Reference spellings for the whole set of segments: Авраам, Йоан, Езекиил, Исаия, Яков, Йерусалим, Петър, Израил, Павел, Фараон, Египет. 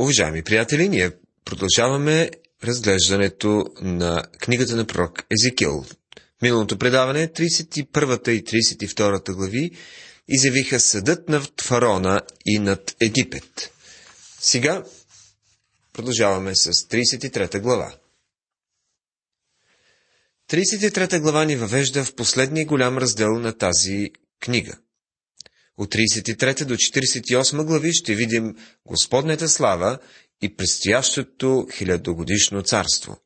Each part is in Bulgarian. Уважаеми приятели, ние продължаваме разглеждането на книгата на пророк Езекиил. Миналото предаване, 31-та и 32-та глави, изявиха съдът над Фараона и над Египет. Сега продължаваме с 33-та глава. 33-та глава ни въвежда в последния голям раздел на тази книга. От 33 до 48 глави ще видим Господната слава и предстоящото хилядогодишно царство.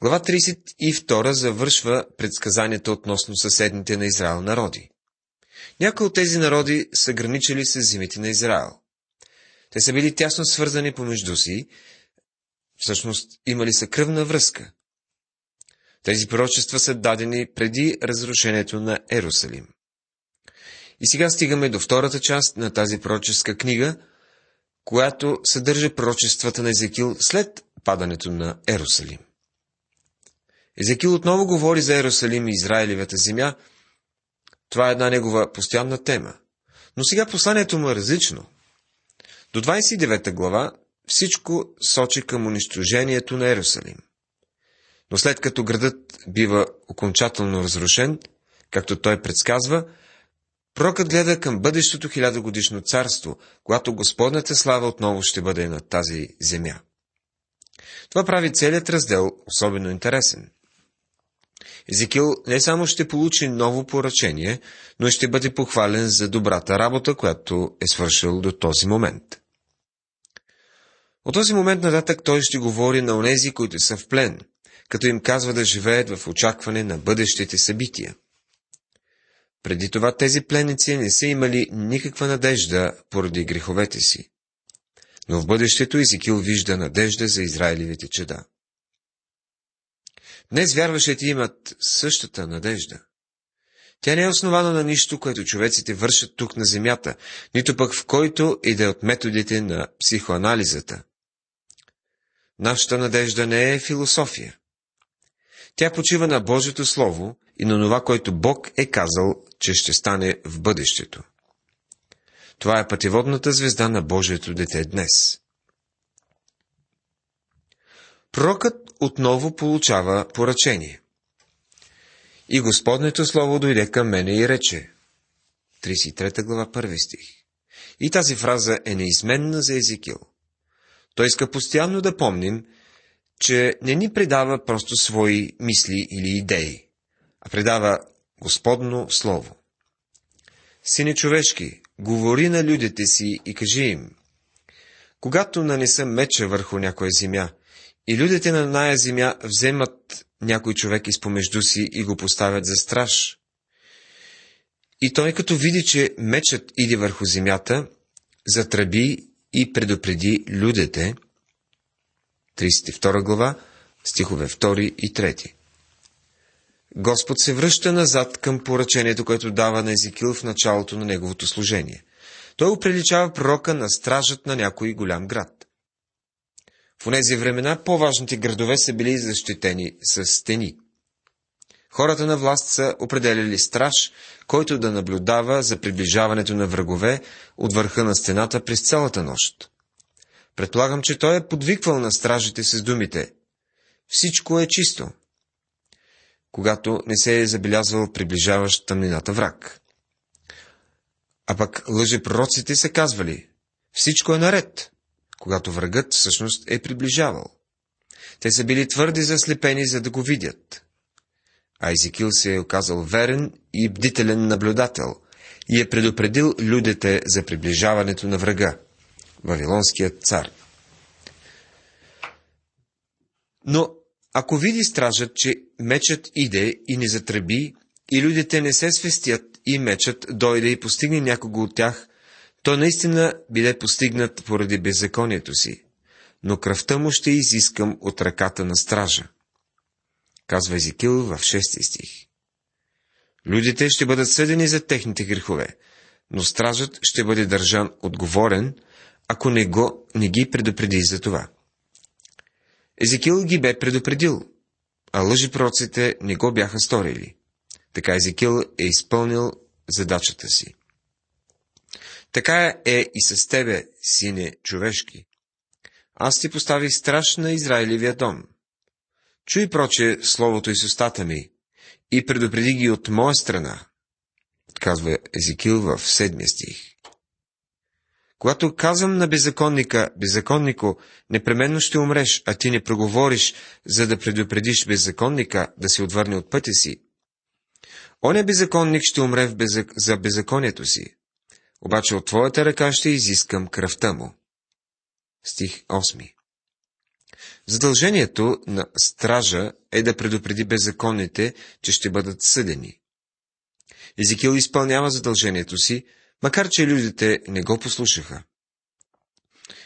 Глава 32 завършва предсказанията относно съседните на Израил народи. Някои от тези народи са граничили с земите на Израил. Те са били тясно свързани помежду си, всъщност имали са кръвна връзка. Тези пророчества са дадени преди разрушението на Йерусалим. И сега стигаме до втората част на тази пророческа книга, която съдържа пророчествата на Езекиил след падането на Йерусалим. Езекиил отново говори за Йерусалим и Израилевата земя. Това е една негова постоянна тема. Но сега посланието му е различно. До 29 глава всичко сочи към унищожението на Йерусалим. Но след като градът бива окончателно разрушен, както той предсказва, пророкът гледа към бъдещото хилядогодишно царство, когато Господната слава отново ще бъде на тази земя. Това прави целият раздел особено интересен. Езекиил не само ще получи ново поръчение, но ще бъде похвален за добрата работа, която е свършил до този момент. От този момент нататък той ще говори на онези, които са в плен, като им казва да живеят в очакване на бъдещите събития. Преди това тези пленници не са имали никаква надежда поради греховете си. Но в бъдещето Езекиил вижда надежда за Израилевите чеда. Днес вярващите имат същата надежда. Тя не е основана на нищо, което човеците вършат тук на земята, нито пък в който и да е от методите на психоанализата. Нашата надежда не е философия. Тя почива на Божието Слово и на това, което Бог е казал, че ще стане в бъдещето. Това е пътеводната звезда на Божието дете днес. Пророкът отново получава поръчение. И Господнето Слово дойде към мене и рече. 33 глава, 1 стих. И тази фраза е неизменна за Езекиил. Той иска постоянно да помним, че не ни предава просто свои мисли или идеи, а предава Господно Слово. Сине човешки, говори на людите си и кажи им, когато нанеса меча върху някоя земя, и людите на ная земя вземат някой човек изпомежду си и го поставят за страж, и той като види, че мечът иде върху земята, затръби и предупреди людите, 32 глава, стихове 2 и 3. Господ се връща назад към поръчението, което дава на Езекиил в началото на неговото служение. Той оприличава пророка на стражът на някой голям град. В онези времена по-важните градове са били защитени с стени. Хората на власт са определили страж, който да наблюдава за приближаването на врагове от върха на стената през цялата нощ. Предполагам, че той е подвиквал на стражите с думите. Всичко е чисто, когато не се е забелязвал приближаващ тъмнината враг. А пък лъжепророците са казвали, всичко е наред, когато врагът всъщност е приближавал. Те са били твърде заслепени, за да го видят. А Езекиил се е оказал верен и бдителен наблюдател и е предупредил людите за приближаването на врага. Вавилонския цар. Но ако види стражът, че мечът иде и не затръби, и людите не се свестят, и мечът дойде и постигне някого от тях, той наистина биде постигнат поради беззаконието си, но кръвта му ще изискам от ръката на стража. Казва Езекиил в 6 стих. Людите ще бъдат съдени за техните грехове, но стражът ще бъде държан отговорен, ако не ги предупреди за това. Езекиил ги бе предупредил, а лъжепророците не го бяха сторили. Така Езекиил е изпълнил задачата си. Така е и с тебе, сине човешки. Аз ти поставих страж на Израилевия дом. Чуй проче словото из устата ми и предупреди ги от моя страна, казва Езекиил в 7 стих. Когато казвам на беззаконника, беззаконнико, непременно ще умреш, а ти не проговориш, за да предупредиш беззаконника да се отвърне от пътя си. Оня беззаконник ще умре за беззаконието си, обаче от твоята ръка ще изискам кръвта му. Стих 8. Задължението на стража е да предупреди беззаконните, че ще бъдат съдени. Езекиил изпълнява задължението си, макар че людите не го послушаха.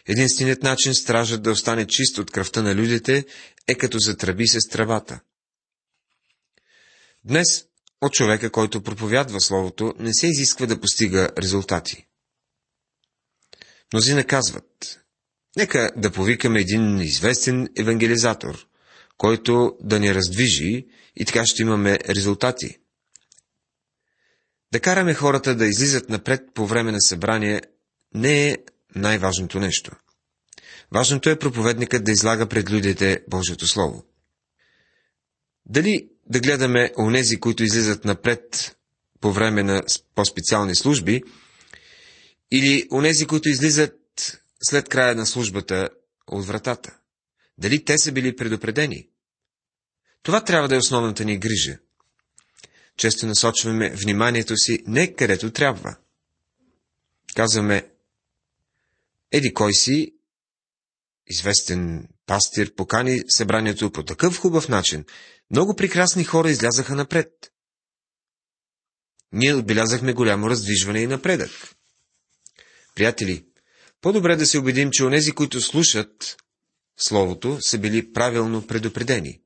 Единственият начин стражът да остане чист от кръвта на людите е като затраби с тръбата. Днес от човека, който проповядва словото, не се изисква да постига резултати. Мнозина казват: нека да повикаме един известен евангелизатор, който да ни раздвижи и така ще имаме резултати. Да караме хората да излизат напред по време на събрание не е най-важното нещо. Важното е проповедникът да излага пред людите Божието Слово. Дали да гледаме онези, които излизат напред по време на по-специални служби, или онези, които излизат след края на службата от вратата? Дали те са били предупредени? Това трябва да е основната ни грижа. Често насочваме вниманието си не където трябва. Казваме: еди кой си, известен пастир, покани събранието по такъв хубав начин. Много прекрасни хора излязаха напред. Ние отбелязахме голямо раздвижване и напредък. Приятели, по-добре да се убедим, че онези, които слушат Словото, са били правилно предупредени.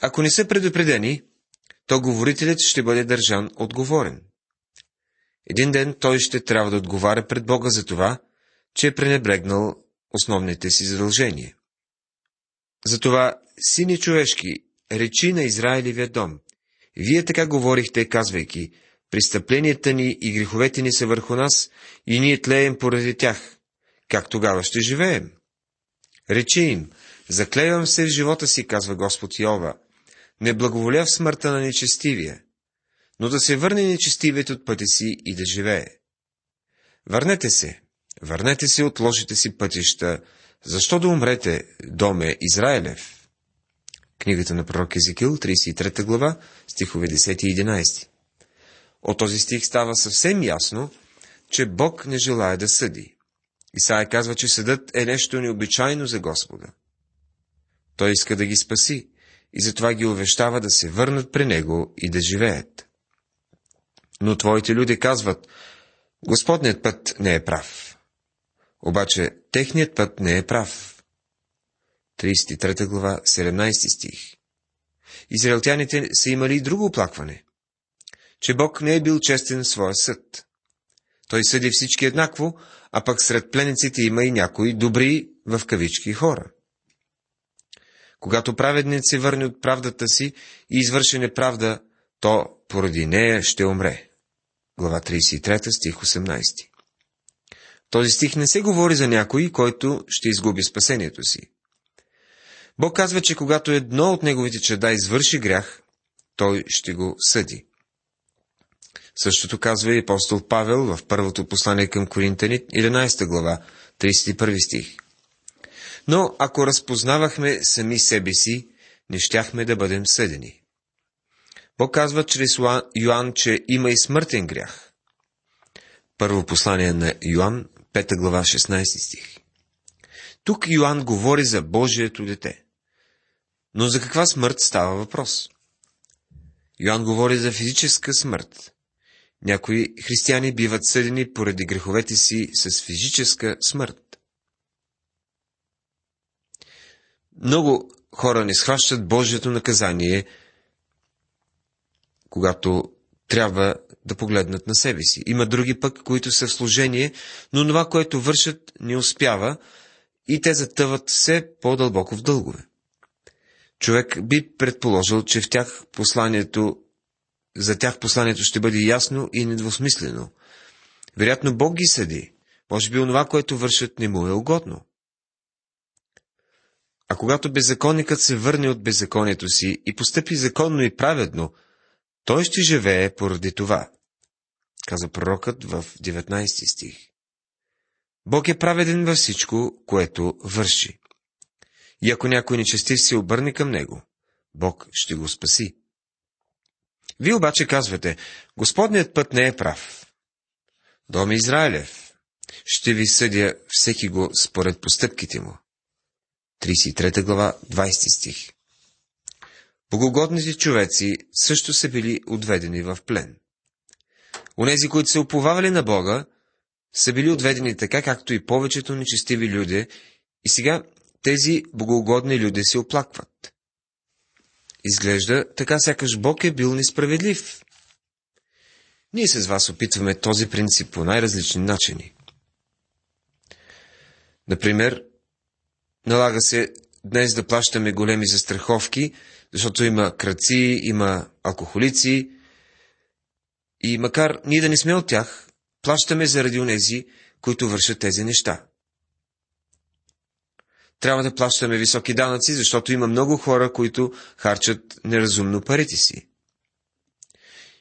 Ако не са предупредени, то говорителят ще бъде държан отговорен. Един ден той ще трябва да отговаря пред Бога за това, че е пренебрегнал основните си задължения. Затова, сини човешки, речи на Израилевия дом: вие така говорихте, казвайки: престъпленията ни и греховете ни са върху нас, и ние тлеем поради тях. Как тогава ще живеем? Речи им: заклевам се в живота си, казва Господ Йова, не благоволя в смъртта на нечестивия, но да се върне нечестивият от пътя си и да живее. Върнете се, върнете се от лошите си пътища, защо да умрете, доме Израилев? Книгата на пророк Езекиил, 33 глава, стихове 10 и 11. От този стих става съвсем ясно, че Бог не желае да съди. Исаия казва, че съдът е нещо необичайно за Господа. Той иска да ги спаси и затова ги увещава да се върнат при него и да живеят. Но твоите люди казват: Господният път не е прав. Обаче техният път не е прав. 33 глава, 17 стих. Израилтяните са имали и друго оплакване, че Бог не е бил честен в своя съд. Той съди всички еднакво, а пък сред пленниците има и някои добри, в кавички, хора. Когато праведният се върне от правдата си и извърши неправда, то поради нея ще умре. Глава 33, стих 18. Този стих не се говори за някой, който ще изгуби спасението си. Бог казва, че когато едно от неговите чада извърши грях, той ще го съди. Същото казва и апостол Павел в първото послание към Коринтяни, 11 глава, 31 стих. Но ако разпознавахме сами себе си, не щяхме да бъдем съдени. Бог казва чрез Йоан, че има и смъртен грях. Първо послание на Йоан, 5 глава, 16 стих. Тук Йоан говори за Божието дете. Но за каква смърт става въпрос? Йоан говори за физическа смърт. Някои християни биват съдени поради греховете си с физическа смърт. Много хора не схващат Божието наказание, когато трябва да погледнат на себе си. Има други пък, които са в служение, но това, което вършат, не успява и те затъват все по-дълбоко в дългове. Човек би предположил, че за тях посланието ще бъде ясно и недвусмислено. Вероятно Бог ги съди. Може би онова, което вършат, не му е угодно. А когато беззаконникът се върне от беззаконието си и постъпи законно и праведно, той ще живее поради това, каза пророкът в 19 стих. Бог е праведен във всичко, което върши. И ако някой нечестив се обърне към него, Бог ще го спаси. Вие обаче казвате, Господният път не е прав. Дом Израилев, ще ви съдя всеки го според постъпките му. 33 глава, 20 стих. Богогодните човеци също са били отведени в плен. Онези, които се уповавали на Бога, са били отведени така, както и повечето нечестиви люди, и сега тези богоугодни люди се оплакват. Изглежда така, сякаш Бог е бил несправедлив. Ние с вас опитваме този принцип по най-различни начини. Например, налага се днес да плащаме големи застраховки, защото има крадци, има алкохолици, и макар ние да не сме от тях, плащаме заради онези, които вършат тези неща. Трябва да плащаме високи данъци, защото има много хора, които харчат неразумно парите си.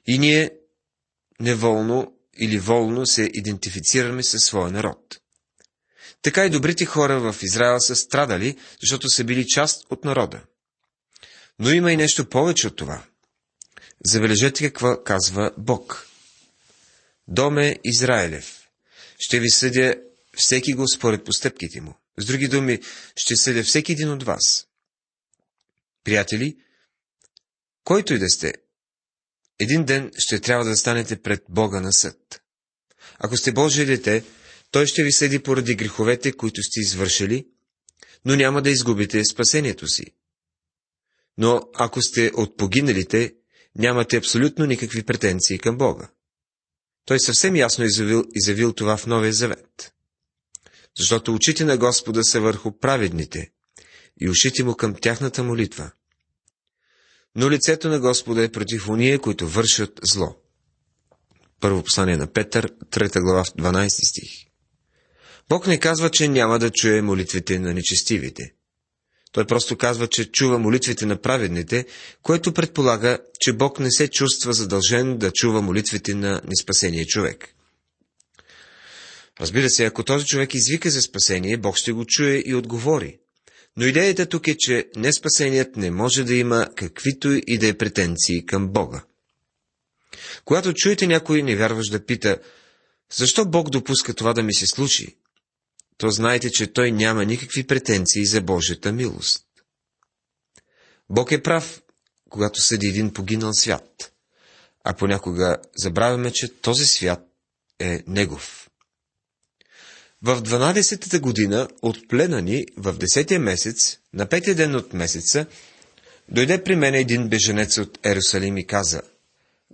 И ние неволно или волно се идентифицираме със своя народ. Така и добрите хора в Израил са страдали, защото са били част от народа. Но има и нещо повече от това. Забележете какво казва Бог. Доме Израилев, ще ви съдя всеки го според постъпките му. С други думи, ще съдя всеки един от вас. Приятели, който и да сте, един ден ще трябва да станете пред Бога на съд. Ако сте Божие дете, Той ще ви съди поради греховете, които сте извършили, но няма да изгубите спасението си. Но ако сте от погиналите, нямате абсолютно никакви претенции към Бога. Той съвсем ясно изявил това в Новия Завет. Защото очите на Господа са върху праведните и ушите му към тяхната молитва. Но лицето на Господа е против ония, които вършат зло. Първо послание на Петър, 3 глава, 12 стих. Бог не казва, че няма да чуе молитвите на нечестивите. Той просто казва, че чува молитвите на праведните, което предполага, че Бог не се чувства задължен да чува молитвите на неспасения човек. Разбира се, ако този човек извика за спасение, Бог ще го чуе и отговори. Но идеята тук е, че неспасеният не може да има каквито и да е претенции към Бога. Когато чуете някой невярващ да пита, защо Бог допуска това да ми се случи, то знаете, че той няма никакви претенции за Божията милост. Бог е прав, когато съди един погинал свят, а понякога забравяме, че този свят е Негов. В 12-та година от плена ни, в 10-тия месец, на 5-тия ден от месеца, дойде при мен един беженец от Йерусалим и каза: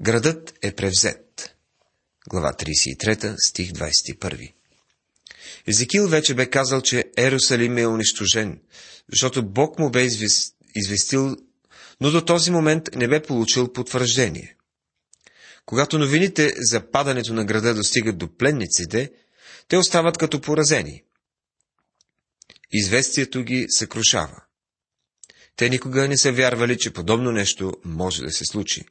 „Градът е превзет“. Глава 33, стих 21. Езекиил вече бе казал, че Йерусалим е унищожен, защото Бог му бе известил, но до този момент не бе получил потвърждение. Когато новините за падането на града достигат до пленниците, те остават като поразени. Известието ги съкрушава. Те никога не са вярвали, че подобно нещо може да се случи.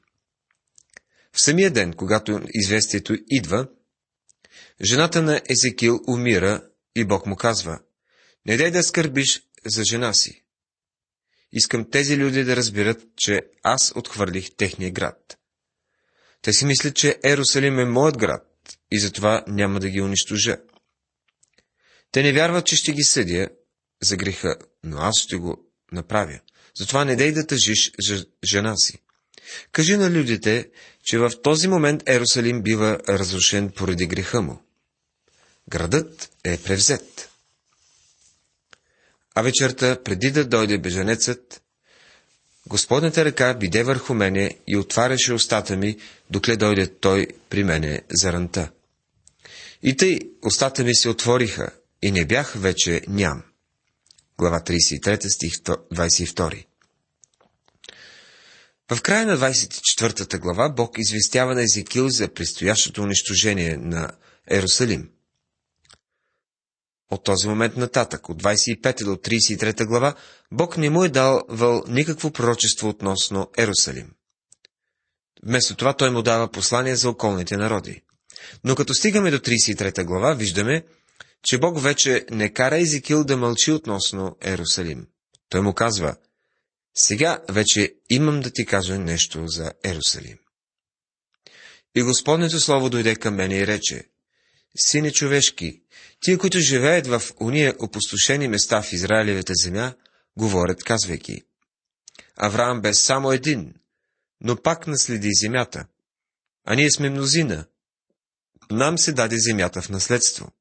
В самия ден, когато известието идва, жената на Езекиил умира и Бог му казва: „Не дай да скърбиш за жена си. Искам тези люди да разберат, че аз отхвърлих техния град. Те си мислят, че Йерусалим е моят град и затова няма да ги унищожа. Те не вярват, че ще ги съдя за греха, но аз ще го направя. Затова не дай да тъжиш жена си. Кажи на людите, че в този момент Йерусалим бива разрушен поради греха му. Градът е превзет“. А вечерта, преди да дойде беженецът, Господната ръка биде върху мене и отваряше устата ми, докле дойде той при мене за ранта. И тъй устата ми се отвориха и не бях вече ням. Глава 33, стих 22. В края на 24-та глава Бог известява на Езекиил за предстоящото унищожение на Йерусалим. От този момент нататък, от 25 до 33 глава, Бог не му е давал никакво пророчество относно Йерусалим. Вместо това той му дава послание за околните народи. Но като стигаме до 33 глава, виждаме, че Бог вече не кара Езекиил да мълчи относно Йерусалим. Той му казва: сега вече имам да ти кажа нещо за Йерусалим. И Господнето слово дойде към мене и рече: сине човешки, тия, които живеят в уния опустошени места в Израилевата земя, говорят, казвайки: Авраам бе само един, но пак наследи земята, а ние сме мнозина, нам се даде земята в наследство.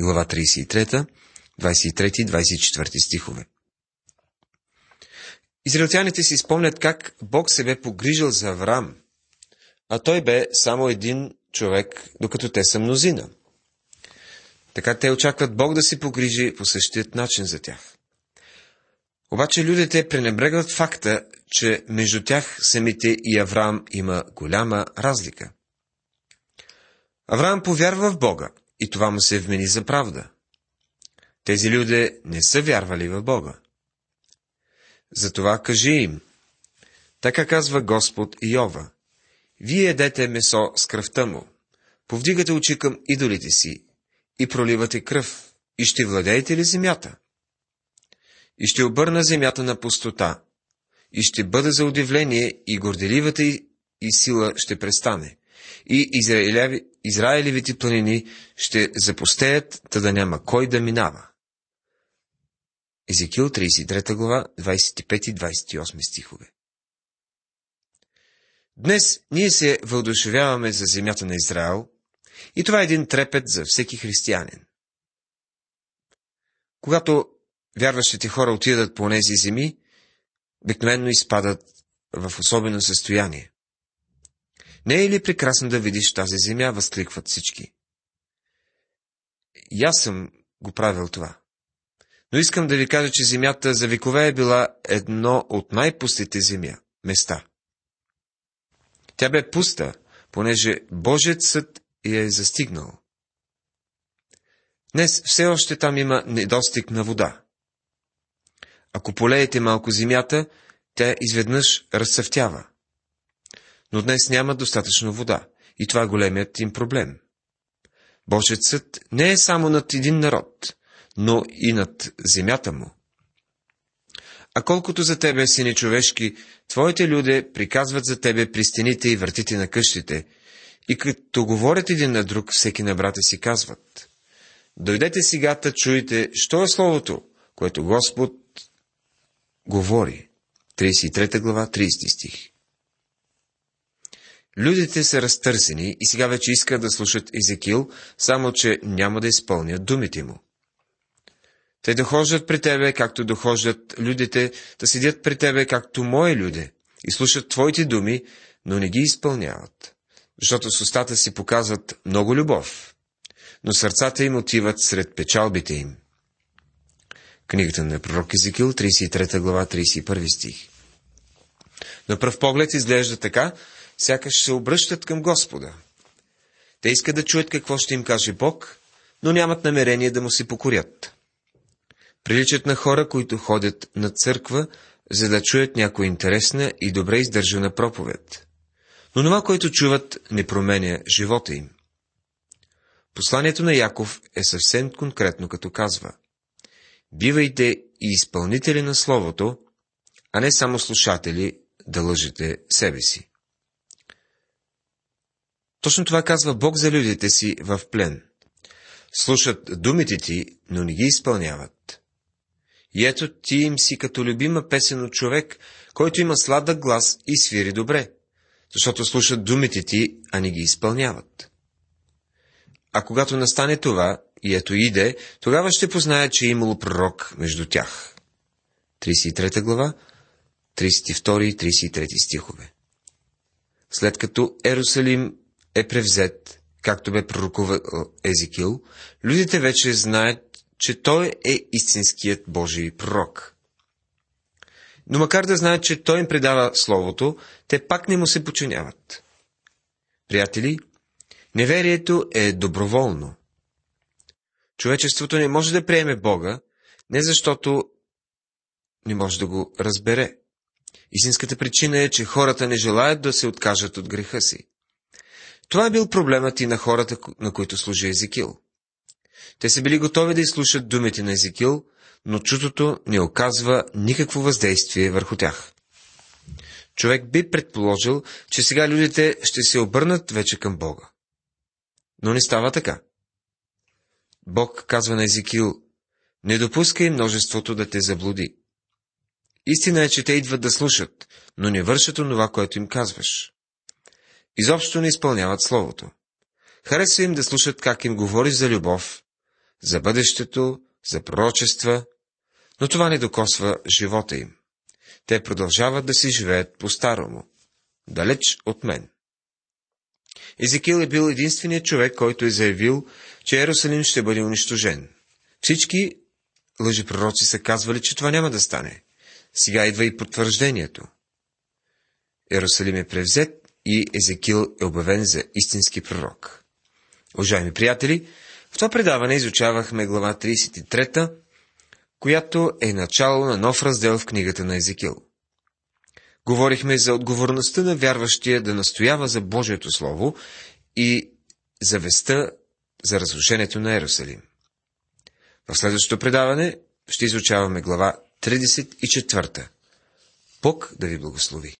Глава 33, 23 и 24 стихове. Израилтяните си спомнят как Бог се бе погрижил за Авраам, а той бе само един човек, докато те са мнозина. Така те очакват Бог да се погрижи по същият начин за тях. Обаче людите пренебрегват факта, че между тях самите и Авраам има голяма разлика. Авраам повярва в Бога и това му се вмени за правда. Тези люди не са вярвали в Бога. Затова кажи им: така казва Господ Йова: вие едете месо с кръвта му, повдигате очи към идолите си и проливате кръв, и ще владеете ли земята? И ще обърна земята на пустота, и ще бъда за удивление, и горделивата и сила ще престане, и Израилевите планини ще запустеят, та да няма кой да минава. Езекиил 33 глава, 25 и 28 стихове. Днес ние се въодушевяваме за земята на Израил, и това е един трепет за всеки християнин. Когато вярващите хора отидат по тези земи, обикновено изпадат в особено състояние. Не е ли прекрасно да видиш тази земя, възкликват всички. И аз съм го правил това. Но искам да ви кажа, че земята за векове е била едно от най-пустите места. Тя бе пуста, понеже Божият съд я е застигнал. Днес все още там има недостиг на вода. Ако полеете малко земята, тя изведнъж разцъфтява. Но днес няма достатъчно вода и това е големият им проблем. Божият съд не е само над един народ, но и над земята му. А колкото за тебе, сине човешки, твоите люди приказват за тебе при стените и вратите на къщите, и като говорят един на друг, всеки на брата си казват: дойдете сега, та чуйте, що е словото, което Господ говори. 33 глава, 30 стих. Людите са разтърсени и сега вече искат да слушат Езекиил, само че няма да изпълнят думите му. Те дохождат при тебе, както дохождат людите, да седят при тебе, както мои люди, и слушат твоите думи, но не ги изпълняват, защото с устата си показват много любов, но сърцата им отиват сред печалбите им. Книгата на пророк Езекиил, 33 глава, 31 стих. На пръв поглед изглежда така, сякаш се обръщат към Господа. Те искат да чуят какво ще им каже Бог, но нямат намерение да му се покорят. Приличат на хора, които ходят на църква, за да чуят някоя интересна и добре издържана проповед. Но това, което чуват, не променя живота им. Посланието на Яков е съвсем конкретно, като казва: бивайте и изпълнители на словото, а не само слушатели да лъжете себе си. Точно това казва Бог за людите си в плен. Слушат думите ти, но не ги изпълняват. И ето ти им си като любима песен от човек, който има сладък глас и свири добре, защото слушат думите ти, а не ги изпълняват. А когато настане това, и ето иде, тогава ще познае, че е имало пророк между тях. 33 глава, 32 и 33 стихове. След като Йерусалим е превзет, както бе пророкувал Езекиил, людите вече знаят, че той е истинският Божий пророк. Но макар да знаят, че той им предава словото, те пак не му се подчиняват. Приятели, Неверието е доброволно. Човечеството не може да приеме Бога, не защото не може да го разбере. Истинската причина е, че хората не желаят да се откажат от греха си. Това е бил проблемът и на хората, на които служи Езекиил. Те са били готови да изслушат думите на Езекиил, но чутото не оказва никакво въздействие върху тях. Човек би предположил, че сега людите ще се обърнат вече към Бога. Но не става така. Бог казва на Езекиил: не допускай множеството да те заблуди. Истина е, че те идват да слушат, но не вършат онова, което им казваш. Изобщо не изпълняват словото. Харесва им да слушат как им говориш за любов, за бъдещето, за пророчества, но това не докосва живота им. Те продължават да си живеят по-старому, далеч от мен. Езекиил е бил единственият човек, който е заявил, че Йерусалим ще бъде унищожен. Всички лъжепророци са казвали, че това няма да стане. Сега идва и потвърждението. Йерусалим е превзет и Езекиил е обявен за истински пророк. Уважаеми приятели, в това предаване изучавахме глава 33, която е начало на нов раздел в книгата на Езекиил. Говорихме за отговорността на вярващия да настоява за Божието Слово и за вестта за разрушението на Йерусалим. В следващото предаване ще изучаваме глава 34. Бог да ви благослови!